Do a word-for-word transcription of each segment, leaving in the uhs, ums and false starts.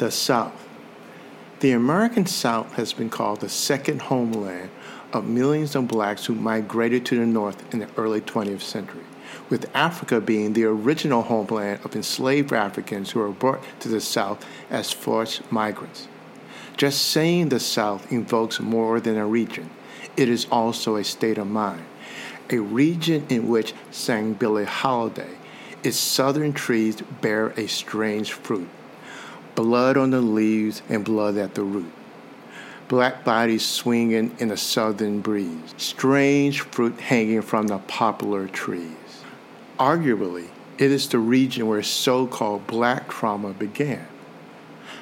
the South. The American South has been called the second homeland of millions of blacks who migrated to the North in the early twentieth century, with Africa being the original homeland of enslaved Africans who were brought to the South as forced migrants. Just saying the South invokes more than a region. It is also a state of mind, a region in which, sang Billie Holiday, its southern trees bear a strange fruit, blood on the leaves and blood at the root. Black bodies swinging in a southern breeze, strange fruit hanging from the poplar trees. Arguably, it is the region where so-called black trauma began.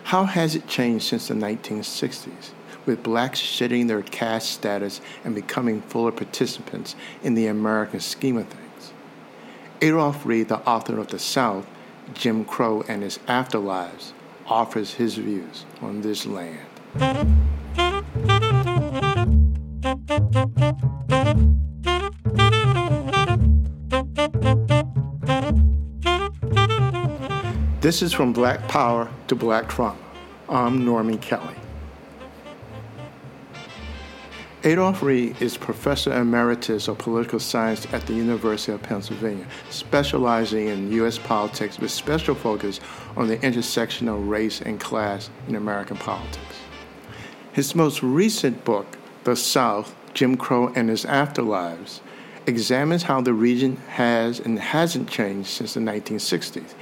How has it changed since the nineteen sixties, with blacks shedding their caste status and becoming fuller participants in the American scheme of things? Adolph Reed, the author of The South, Jim Crow and Its Afterlives, offers his views on this land. This is from Black Power to Black Trump. I'm Norman Kelley. Adolph Reed is Professor Emeritus of Political Science at the University of Pennsylvania, specializing in U S politics with special focus on the intersection of race and class in American politics. His most recent book, The South: Jim Crow and Its Afterlives, examines how the region has and hasn't changed since the nineteen sixties.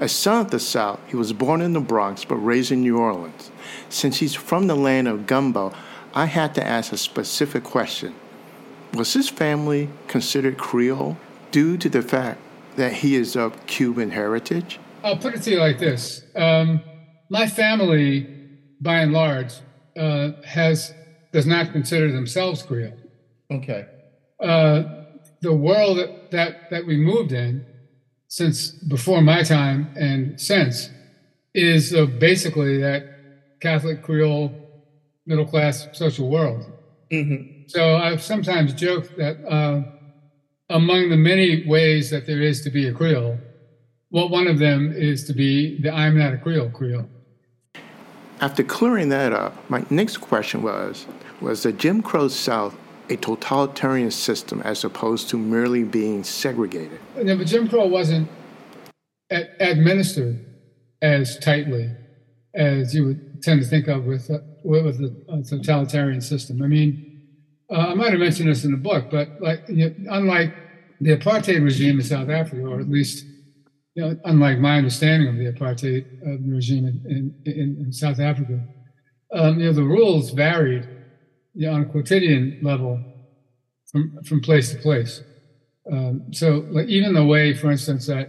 A son of the South, he was born in the Bronx but raised in New Orleans. Since he's from the land of gumbo, I had to ask a specific question. Was his family considered Creole due to the fact that he is of Cuban heritage? I'll put it to you like this. Um, my family, by and large, uh, has does not consider themselves Creole. Okay. Uh, the world that, that, that we moved in, since before my time and since, is uh, basically that Catholic, Creole, middle-class social world. Mm-hmm. So I've sometimes joked that uh, among the many ways that there is to be a Creole, well, one of them is to be the I'm not a Creole Creole. After clearing that up, my next question was, was the Jim Crow South a totalitarian system as opposed to merely being segregated? No, but Jim Crow wasn't ad- administered as tightly as you would tend to think of with a, with a totalitarian system. I mean, uh, I might have mentioned this in the book, but like you know, unlike the apartheid regime in South Africa, or at least you know, unlike my understanding of the apartheid uh, regime in, in, in South Africa, um, you know, the rules varied Yeah, on a quotidian level, from from place to place. Um, so, like, even the way, for instance, that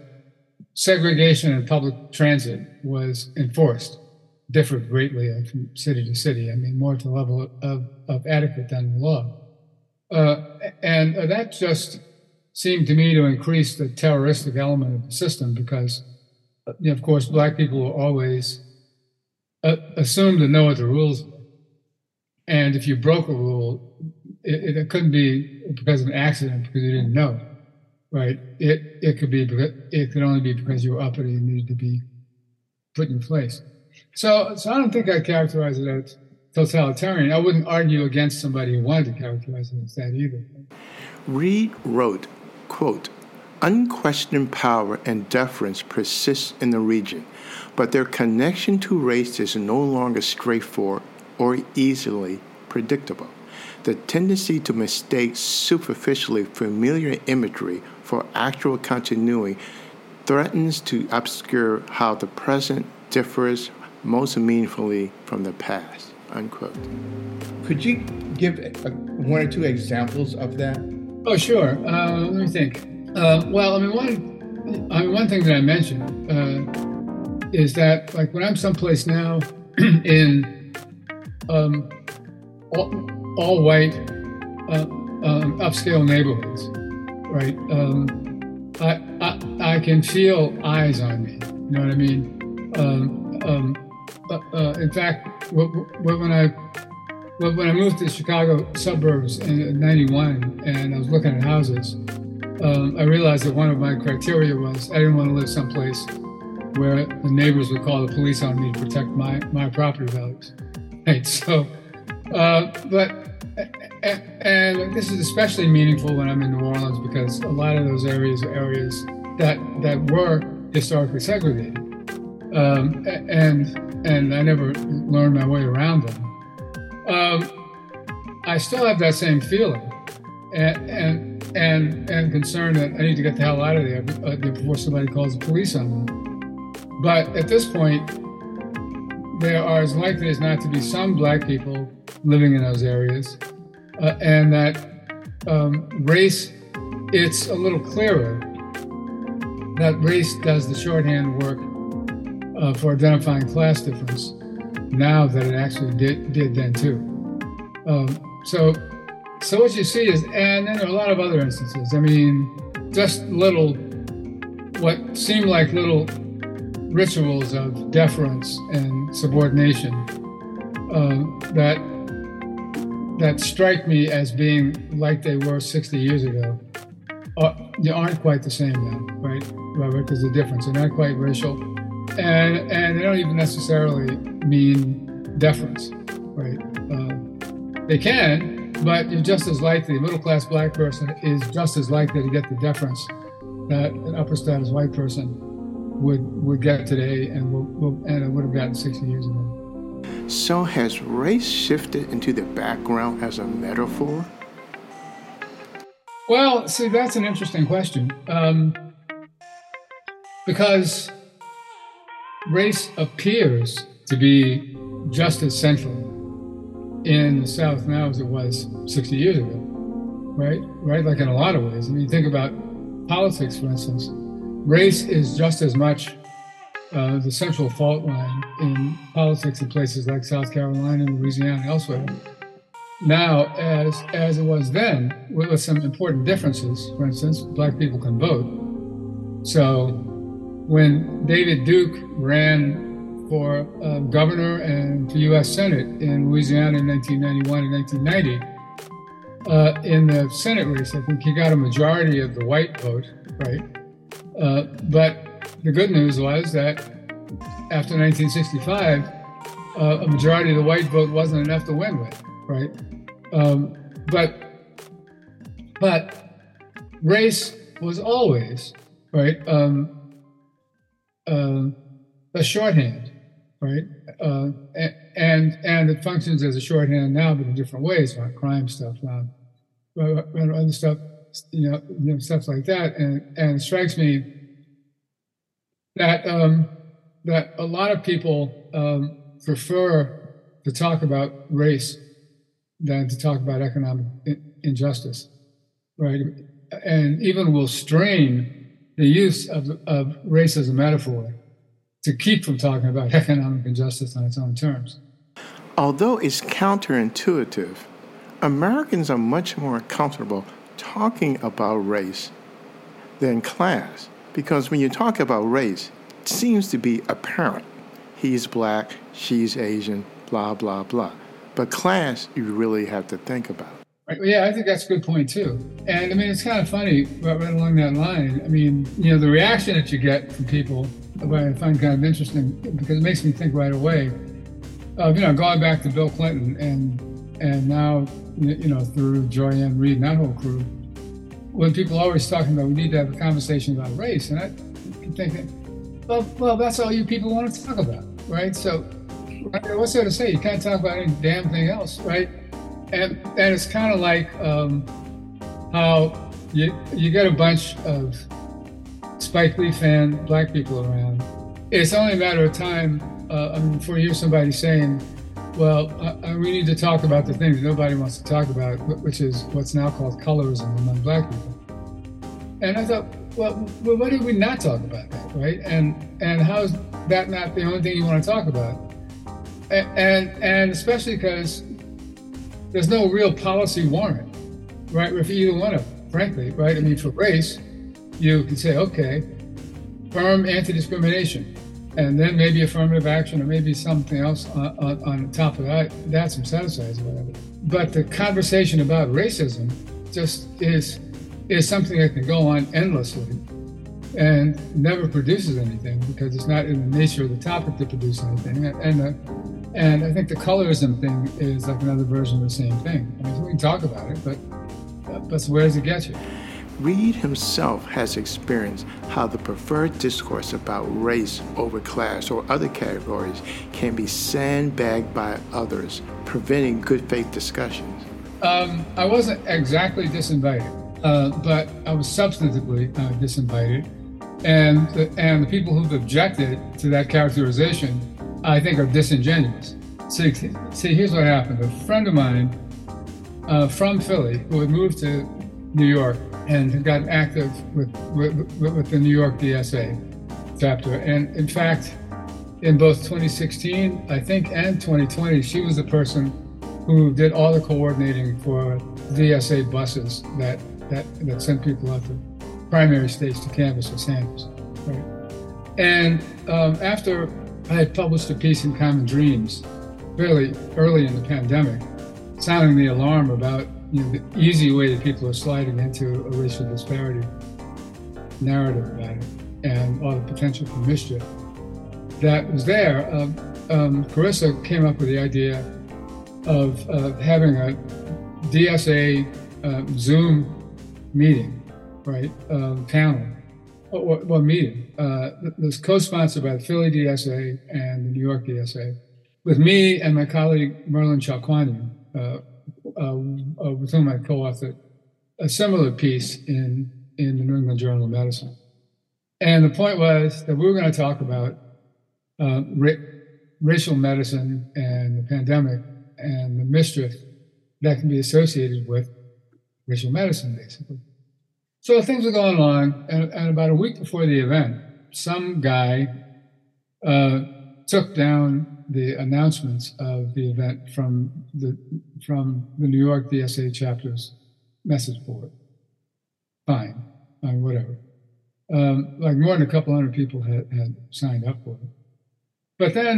segregation in public transit was enforced differed greatly uh, from city to city. I mean, more to the level of, of, of etiquette than the law. Uh, and uh, that just seemed to me to increase the terroristic element of the system because, you know, of course, black people were always uh, assumed to know what the rules were. And if you broke a rule, it, it couldn't be because of an accident, because you didn't know, right? It it could be it could only be because you were uppity and needed to be put in place. So so I don't think I characterize it as totalitarian. I wouldn't argue against somebody who wanted to characterize it as that either. Reed wrote, quote, "Unquestioned power and deference persists in the region, but their connection to race is no longer straightforward or easily predictable. The tendency to mistake superficially familiar imagery for actual continuity threatens to obscure how the present differs most meaningfully from the past," unquote. Could you give a, one or two examples of that? Oh, sure. Uh, let me think. Uh, well, I mean, one, I mean, one thing that I mentioned uh, is that, like, when I'm someplace now in Um, all, all white, uh, um, upscale neighborhoods, right? Um, I, I I can feel eyes on me. You know what I mean? Um, um, uh, uh, in fact, w- w- when I w- when I moved to Chicago suburbs in ninety-one, and I was looking at houses, um, I realized that one of my criteria was I didn't want to live someplace where the neighbors would call the police on me to protect my, my property values. Right, so, uh, but, and this is especially meaningful when I'm in New Orleans because a lot of those areas are areas that, that were historically segregated. Um, and, and I never learned my way around them. Um, I still have that same feeling and, and, and, and concern that I need to get the hell out of there before somebody calls the police on me. But at this point, there are as likely as not to be some black people living in those areas, uh, and that um, race, it's a little clearer that race does the shorthand work uh, for identifying class difference now that it actually did, did then too. Um, so, so what you see is, and then there are a lot of other instances. I mean, just little, what seemed like little rituals of deference and subordination uh, that that strike me as being like they were sixty years ago. Uh, they aren't quite the same now, right, Robert? There's a difference. They're not quite racial, and and they don't even necessarily mean deference, right? Uh, they can, but you're just as likely. A middle-class black person is just as likely to get the deference that an upper-status white person would would get today and will, will, and it would have gotten sixty years ago. So has race shifted into the background as a metaphor? Well, see, that's an interesting question. Um, because race appears to be just as central in the South now as it was sixty years ago, right? Right, like in a lot of ways. I mean, think about politics, for instance. Race is just as much uh, the central fault line in politics in places like South Carolina, Louisiana, and elsewhere now as as it was then, with, with some important differences. For instance, black people can vote. So when David Duke ran for uh, governor and to U S Senate in Louisiana in nineteen ninety-one and nineteen ninety, uh, in the Senate race, I think he got a majority of the white vote, right? Uh, but the good news was that after nineteen sixty-five, uh, a majority of the white vote wasn't enough to win with, right? Um, but but race was always, right, um, uh, a shorthand, right? Uh, and and it functions as a shorthand now, but in different ways, like crime stuff now, other stuff. You know, you know, stuff like that, and and it strikes me that um, that a lot of people um, prefer to talk about race than to talk about economic in- injustice, right? And even will strain the use of of race as a metaphor to keep from talking about economic injustice on its own terms. Although it's counterintuitive, Americans are much more comfortable talking about race than class, because when you talk about race, it seems to be apparent. He's black, she's Asian, blah, blah, blah. But class, you really have to think about. Yeah, I think that's a good point, too. And, I mean, it's kind of funny, right, right along that line. I mean, you know, the reaction that you get from people, what I find kind of interesting, because it makes me think right away of, you know, going back to Bill Clinton and and now, you know, through Joy Ann Reed and that whole crew, when people are always talking about we need to have a conversation about race, and I keep thinking, well, well, that's all you people want to talk about, right? So what's there to say? You can't talk about any damn thing else, right? And and it's kind of like um, how you you get a bunch of Spike Lee fan black people around. It's only a matter of time uh, I mean, before you hear somebody saying, well, uh, we need to talk about the things nobody wants to talk about, which is what's now called colorism among black people. And I thought, well, well why did we not talk about that, right? And and how is that not the only thing you want to talk about? And and, and especially because there's no real policy warrant, right, if you either one of them, frankly, right? I mean, for race, you can say, okay, firm anti-discrimination, and then maybe affirmative action or maybe something else on, on, on top of that, that's some satisfies or whatever. But the conversation about racism just is is something that can go on endlessly. and never produces anything because it's not in the nature of the topic to produce anything. And uh, and I think the colorism thing is like another version of the same thing. I mean, we can talk about it, but uh, but so where does it get you? Reed himself has experienced how the preferred discourse about race over class or other categories can be sandbagged by others, preventing good faith discussions. Um, I wasn't exactly disinvited, uh, but I was substantively uh, disinvited. And the, and the people who've objected to that characterization, I think, are disingenuous. See, see here's what happened. A friend of mine uh, from Philly who had moved to New York and who got active with, with, with the New York D S A chapter. And in fact, in both twenty sixteen, I think, and twenty twenty, she was the person who did all the coordinating for D S A buses that, that, that sent people out to primary states to canvass the samples. Right? And um, after I had published a piece in Common Dreams, fairly early in the pandemic, sounding the alarm about, you know, the easy way that people are sliding into a racial disparity narrative about it and all the potential for mischief that was there, um, um, Carissa came up with the idea of uh, having a D S A uh, Zoom meeting, right, um, panel, or, or meeting, uh, that was co-sponsored by the Philly D S A and the New York D S A, with me and my colleague Merlin Chaquan, uh, Uh, uh, with whom I co-authored a similar piece in, in the New England Journal of Medicine. And the point was that we were going to talk about uh, ra- racial medicine and the pandemic and the mischief that can be associated with racial medicine, basically. So things were going along, and, and about a week before the event, some guy uh, took down the announcements of the event from the from the New York D S A chapter's message board. Fine, I mean, whatever. Um, like more than a couple hundred people had, had signed up for it. But then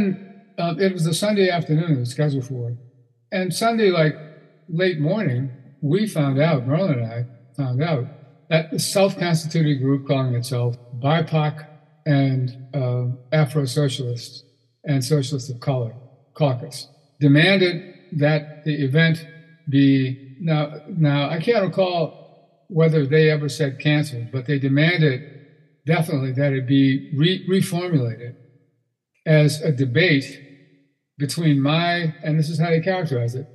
um, it was a Sunday afternoon, it was scheduled for it. And Sunday, like late morning, we found out, Merlin and I found out, that the self-constituted group calling itself B I P O C and uh, Afro-Socialists and Socialists of Color Caucus demanded that the event be, now, now I can't recall whether they ever said canceled, but they demanded definitely that it be re- reformulated as a debate between my, and this is how they characterize it,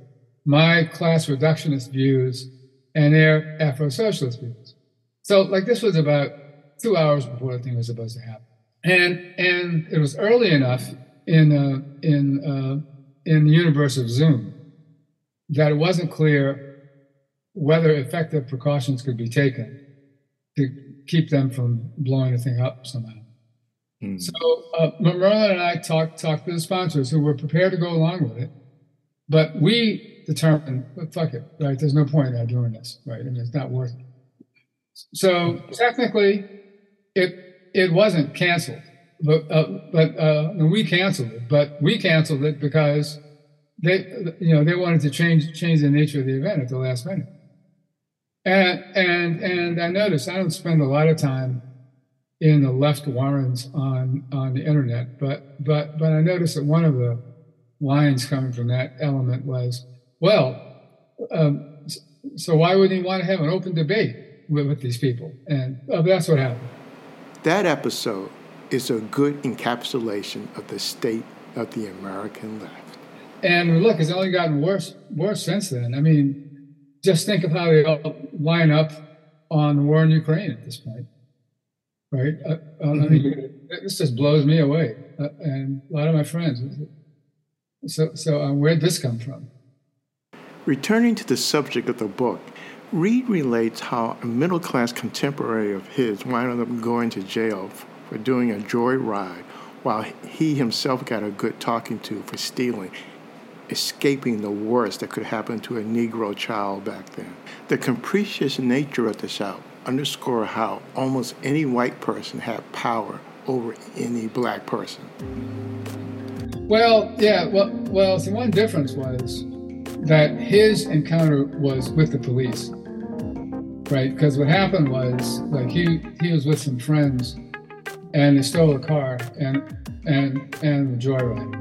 my class reductionist views and their Afro-socialist views. So like this was about two hours before the thing was supposed to happen. And, and it was early enough in uh, in uh, in the universe of Zoom that it wasn't clear whether effective precautions could be taken to keep them from blowing the thing up somehow. Mm. So uh, Merlin and I talked talked to the sponsors who were prepared to go along with it, but we determined, well, fuck it, right? There's no point in our doing this, right? I mean, it's not worth it. So technically, it it wasn't canceled. But uh, but uh, we canceled it. But we canceled it because they, you know, they wanted to change change the nature of the event at the last minute. And and and I noticed I don't spend a lot of time in the left warrens on on the internet, but but but I noticed that one of the lines coming from that element was, well, um, so why would he want to have an open debate with, with these people? And uh, that's what happened. That episode is a good encapsulation of the state of the American left. And look, it's only gotten worse worse since then. I mean, just think of how they all line up on the war in Ukraine at this point, right? Uh, mm-hmm. I mean, this just blows me away, uh, and a lot of my friends. So, so uh, where'd this come from? Returning to the subject of the book, Reed relates how a middle-class contemporary of his wound up going to jail for doing a joyride, while he himself got a good talking to for stealing, escaping the worst that could happen to a Negro child back then. The capricious nature of the South underscore how almost any white person had power over any black person. Well, yeah, well, well, the one difference was that his encounter was with the police. right? Because what happened was, like, he he was with some friends, and they stole a car and and and the joyride,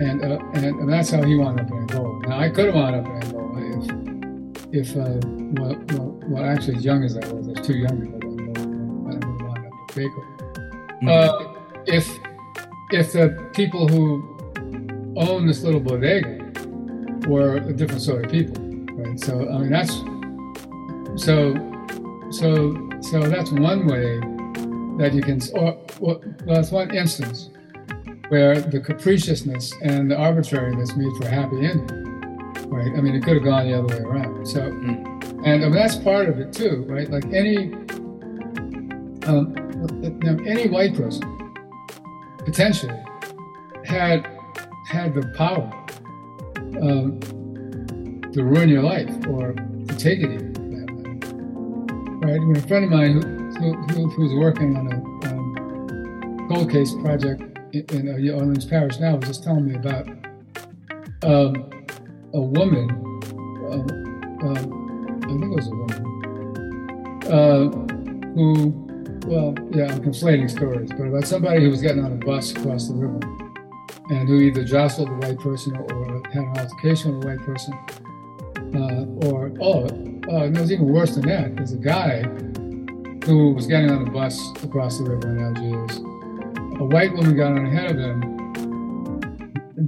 and uh, and, and that's how he wound up in Angola. Now I could have wound up in Angola if if uh, well, well, well actually as young as I was, I was too young to go to Angola. I would have wound up in Baker. Uh, if if the people who owned this little bodega were a different sort of people, right? So I mean that's so so so that's one way that you can, or, well, that's one instance where the capriciousness and the arbitrariness made for a happy ending, right? I mean, it could have gone the other way around. So, and I mean, that's part of it too, right? Like any um, any white person potentially had had the power um, to ruin your life or to take it even that way, right? I mean, a friend of mine who Who, who's working on a um, cold case project in, in uh, Orleans Parish now, was just telling me about um, a woman, uh, uh, I think it was a woman, uh, who, well, yeah, I'm conflating stories, but about somebody who was getting on a bus across the river and who either jostled a white person or, or had an altercation with a white person, uh, or all of it. Uh, and it was even worse than that. There's a guy who was getting on a bus across the river in Algiers. A white woman got on ahead of him,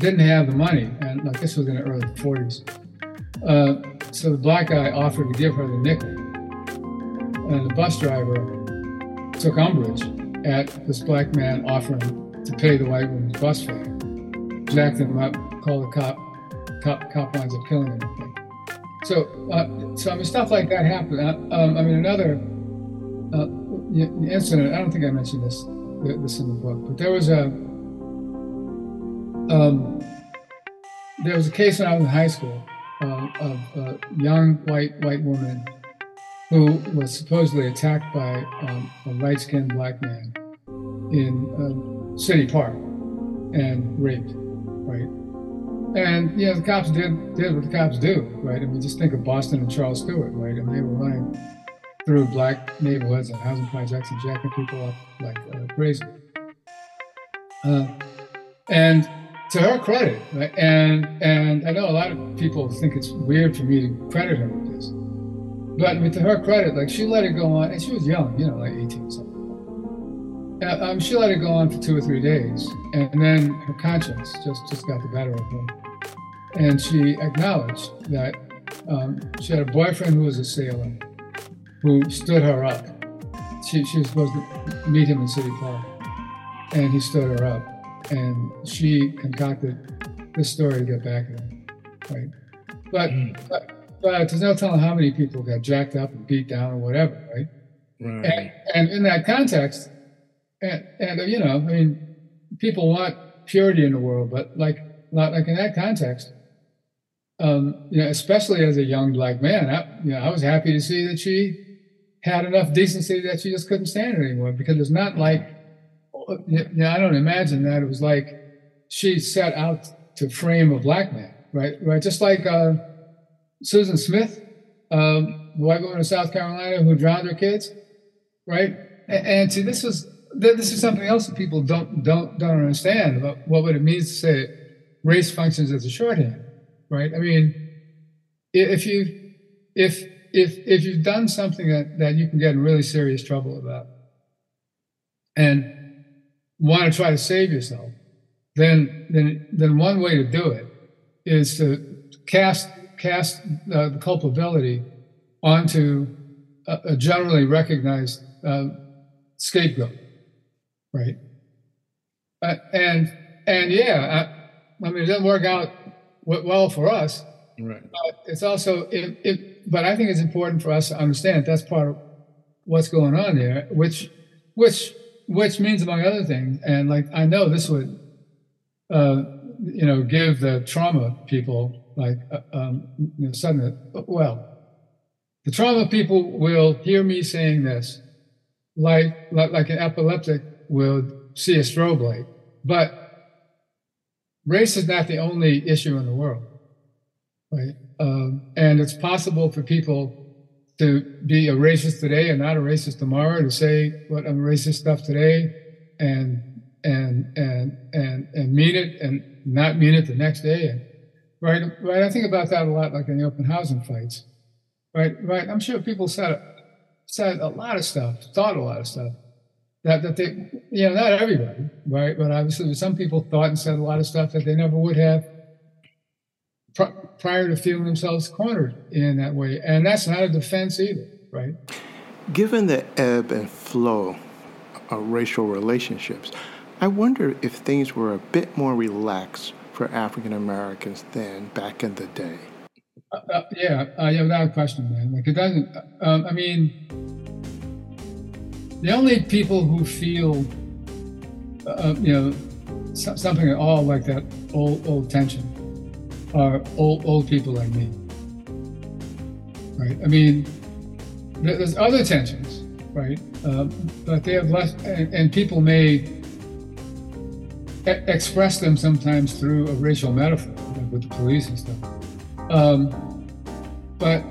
didn't have the money, and like this was in the early forties. Uh, so the black guy offered to give her the nickel, and the bus driver took umbrage at this black man offering to pay the white woman's bus fare. Jacked him up, called the cop, cop, cop winds up killing him. So, uh, so I mean, stuff like that happened. Uh, um, I mean, another, Uh, the incident, I don't think I mentioned this this in the book, but there was a um, there was a case when I was in high school uh, of a young white white woman who was supposedly attacked by um, a light-skinned black man in um, City Park and raped, right? And you know, the cops did did what the cops do, right? I mean, just think of Boston and Charles Stewart, right? I mean, they were running through black neighborhoods and housing projects and jacking people up like uh, crazy. Uh, and to her credit, right, and and I know a lot of people think it's weird for me to credit her with this, but I mean, to her credit, like, she let it go on, and she was young, you know, like eighteen or something. And, um, she let it go on for two or three days, and then her conscience just, just got the better of her. And she acknowledged that um, she had a boyfriend who was a sailor, who stood her up. She, she was supposed to meet him in City Park, and he stood her up, and she concocted this story to get back at him, right? But, mm. but but there's no telling how many people got jacked up and beat down or whatever, right? Right. And, and in that context, and, and you know, I mean, people want purity in the world, but like not like in that context. Um, you know, especially as a young black man, I, you know, I was happy to see that she had enough decency that she just couldn't stand it anymore, because it's not like, you know, I don't imagine that it was like she set out to frame a black man, right? Right? Just like uh, Susan Smith, um, the white woman in South Carolina who drowned her kids, right? And, and see, this was this is something else that people don't don't don't understand about what it means to say race functions as a shorthand, right? I mean, if you if If if you've done something that, that you can get in really serious trouble about and want to try to save yourself, then then then one way to do it is to cast cast uh, the culpability onto a, a generally recognized uh, scapegoat, right? Uh, and and yeah, I, I mean, it doesn't work out well for us. Right. But it's also, it, it, but I think it's important for us to understand that's part of what's going on there, which, which, which means, among other things, and like I know this would, uh, you know, give the trauma people like uh, um, you know, suddenly, well, the trauma people will hear me saying this, like like, like an epileptic will see a strobe light, but race is not the only issue in the world. Right, um, and it's possible for people to be a racist today and not a racist tomorrow, to say what I'm racist stuff today and and and and and mean it and not mean it the next day. And right, right. I think about that a lot, like in the open housing fights. Right, right. I'm sure people said said a lot of stuff, thought a lot of stuff. That that they, you know, not everybody, right? But obviously, some people thought and said a lot of stuff that they never would have prior to feeling themselves cornered in that way. And that's not a defense either, right? Given the ebb and flow of racial relationships, I wonder if things were a bit more relaxed for African Americans than back in the day. Uh, uh, yeah, uh, yeah, without a question, man. Like, it doesn't, um, I mean, the only people who feel, uh, you know, something at all like that old, old tension are old, old people like me, right? I mean, there's other tensions, right? Uh, but they have less, and, and people may e- express them sometimes through a racial metaphor, like with the police and stuff. Um, but,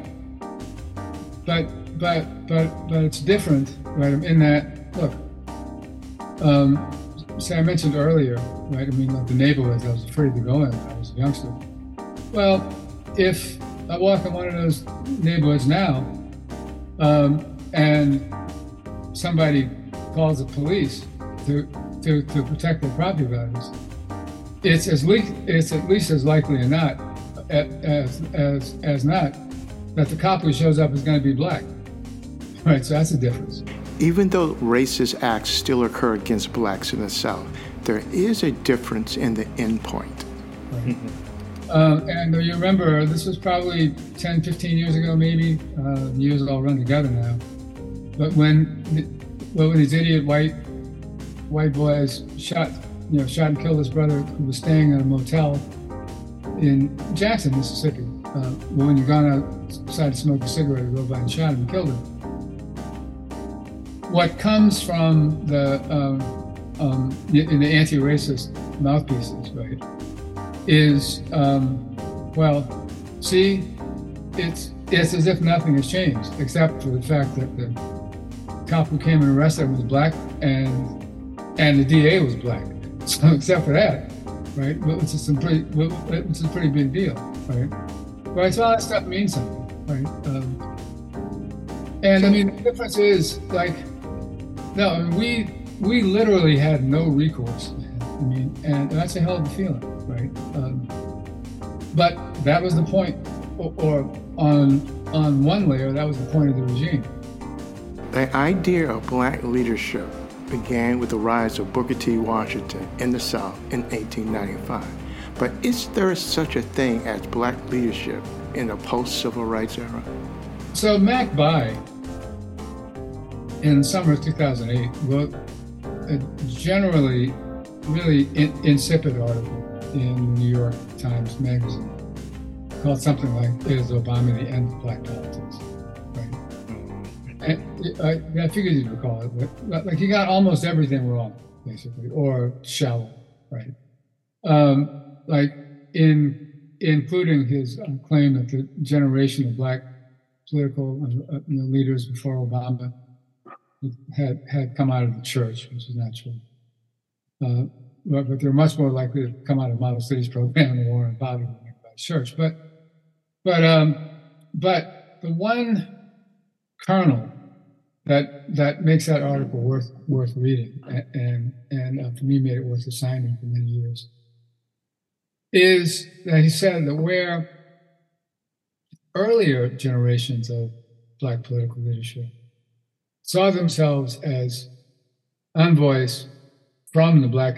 but, but, but, but it's different, right? In that, look, um, so I mentioned earlier, right? I mean, like the neighborhoods I was afraid to go in when I was a youngster. Well, if I walk in one of those neighborhoods now, um, and somebody calls the police to, to, to protect their property values, it's as le- it's at least as likely as not, as as as not, that the cop who shows up is going to be black. Right, so that's the difference. Even though racist acts still occur against blacks in the South, there is a difference in the end point. Right. Um, and you remember, this was probably ten, fifteen years ago, maybe. Uh, years all run together now. But when, well, when these idiot white white boys shot, you know, shot and killed his brother who was staying in a motel in Jackson, Mississippi. Uh, when you gone outside to smoke a cigarette, go by and shot him and killed him. What comes from the um, um, in the anti-racist mouthpieces, right? Is, um, well, see, it's it's as if nothing has changed, except for the fact that the cop who came and arrested him was black, and and the D A was black. So except for that, right? Which is some pretty, which is a pretty big deal, right? Right. So all that stuff means something, right? Um, and I mean, the difference is like, no, I mean, we we literally had no recourse. Man. I mean, and that's a hell of a feeling. Right, um, but that was the point, or, or on on one layer, that was the point of the regime. The idea of black leadership began with the rise of Booker T. Washington in the South in eighteen ninety-five. But is there such a thing as black leadership in the post-civil rights era? So Mac Bai, in the summer of two thousand eight, wrote a generally really in, insipid article in New York Times Magazine called something like, "Is Obama the End of Black Politics?" Right? And I, I figured you'd recall it, but like he got almost everything wrong, basically, or shallow, right? Um, like in including his claim that the generation of black political uh, you know, leaders before Obama had had come out of the church, which is not true. Uh, But, but they're much more likely to come out of Model Cities program than Warren Bobby and the church. But, but, um, but the one kernel that that makes that article worth worth reading, and and, and uh, for me made it worth assigning for many years, is that he said that where earlier generations of black political leadership saw themselves as envoys from the black,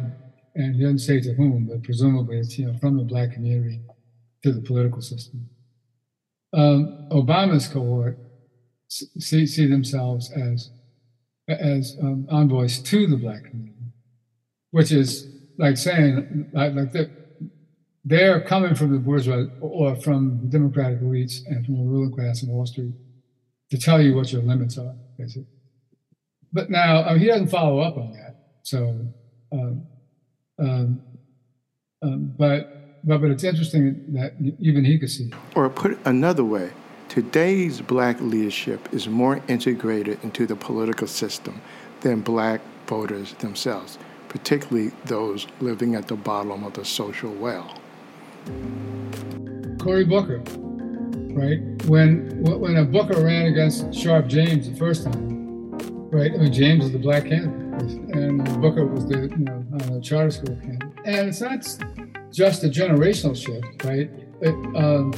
and he doesn't say to whom, but presumably it's, you know, from the black community to the political system. Um, Obama's cohort see, see themselves as as um, envoys to the black community, which is like saying like, like that they're coming from the bourgeois or from democratic elites and from the ruling class in Wall Street to tell you what your limits are, basically. But now I mean, he doesn't follow up on that, so. Um, Um, um, but, but but it's interesting that even he could see it. Or put another way, to Today's black leadership is more integrated into the political system than black voters themselves, particularly those living at the bottom of the social well. Cory Booker, right? When when a Booker ran against Sharp James the first time, right? I mean, James was the black candidate, and Booker was the you know, uh, charter school candidate. And it's not just a generational shift, right? It, um,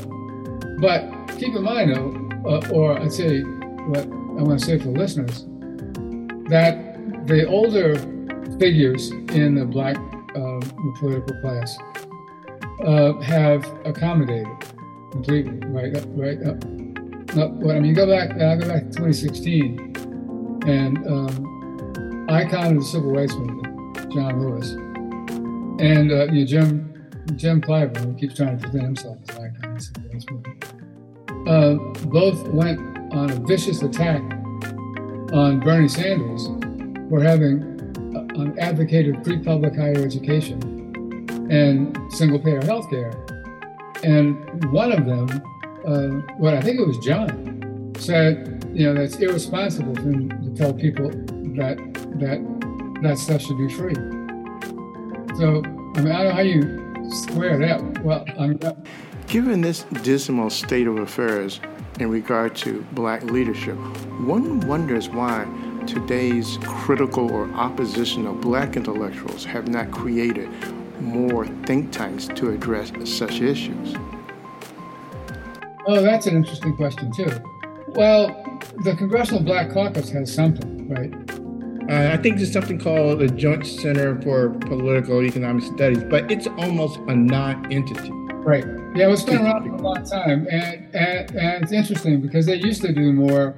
but keep in mind, though, uh, or I'd say what I want to say for listeners, that the older figures in the black uh, political class uh, have accommodated completely, right? Up, right? Up, up. But I mean, go back, I go back to twenty sixteen, and um, icon of the civil rights movement, John Lewis, and uh, you know, Jim Jim Clyburn, who keeps trying to present himself as an icon of the civil rights movement. Uh, both went on a vicious attack on Bernie Sanders for having uh, advocated free public higher education and single-payer health care. And one of them, uh, well, I think it was John, said, you know, that's irresponsible for him to tell people that that that stuff should be free. So, I mean, I don't know how you square that. Well, I mean, that, Given this dismal state of affairs in regard to black leadership, one wonders why today's critical or oppositional black intellectuals have not created more think tanks to address such issues. Oh, that's an interesting question, too. Well, the Congressional Black Caucus has something, right? Uh, I think there's something called the Joint Center for Political Economic Studies, but it's almost a non-entity. Right. Yeah, well, it's been around for a long time, and, and and it's interesting because they used to do more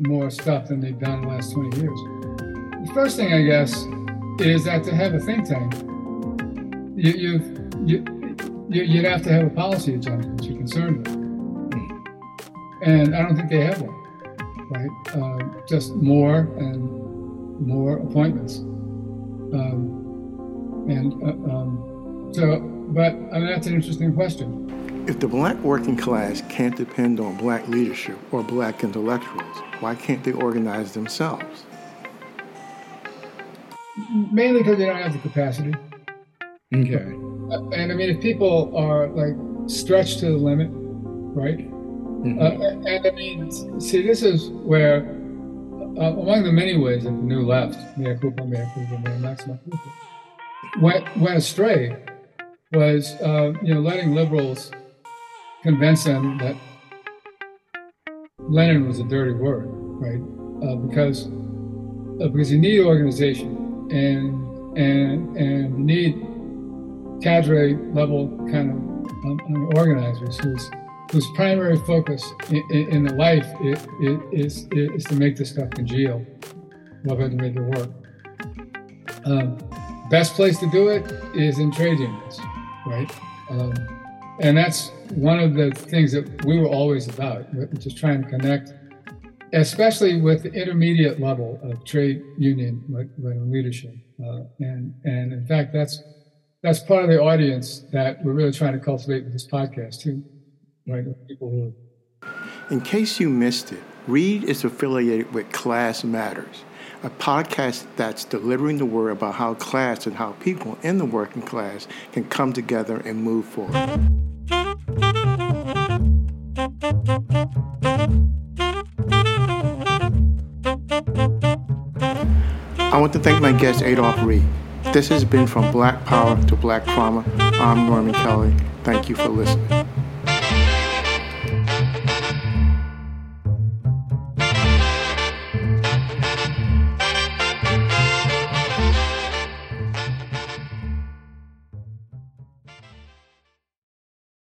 more stuff than they've done in the last twenty years. The first thing, I guess, is that to have a think tank, you you you you'd have to have a policy agenda that you're concerned with, and I don't think they have one. Right? Uh, just more and more appointments, um, and uh, um, so. But I mean, that's an interesting question. If the black working class can't depend on black leadership or black intellectuals, why can't they organize themselves? Mainly because they don't have the capacity. Okay. And I mean, if people are like stretched to the limit, right? Mm-hmm. Uh, and, and I mean, see, this is where, uh, among the many ways that the new left, mea culpa, mea culpa, mea maxima culpa, went, went astray. Was uh, you know letting liberals convince them that Lenin was a dirty word, right? Uh, because uh, because you need organization and and and you need cadre level kind of um, um, organizers whose whose primary focus in, in, in the life it, it, is it, is to make this stuff congeal rather than make it work. Um, best place to do it is in trade unions. Right, um, and that's one of the things that we were always about, which is trying to connect, especially with the intermediate level of trade union like, like leadership. Uh, and and in fact, that's that's part of the audience that we're really trying to cultivate with this podcast too. Right, people who. In case you missed it, Reed is affiliated with Class Matters, a podcast that's delivering the word about how class and how people in the working class can come together and move forward. I want to thank my guest, Adolph Reed. This has been From Black Power to Black Trauma. I'm Norman Kelley. Thank you for listening.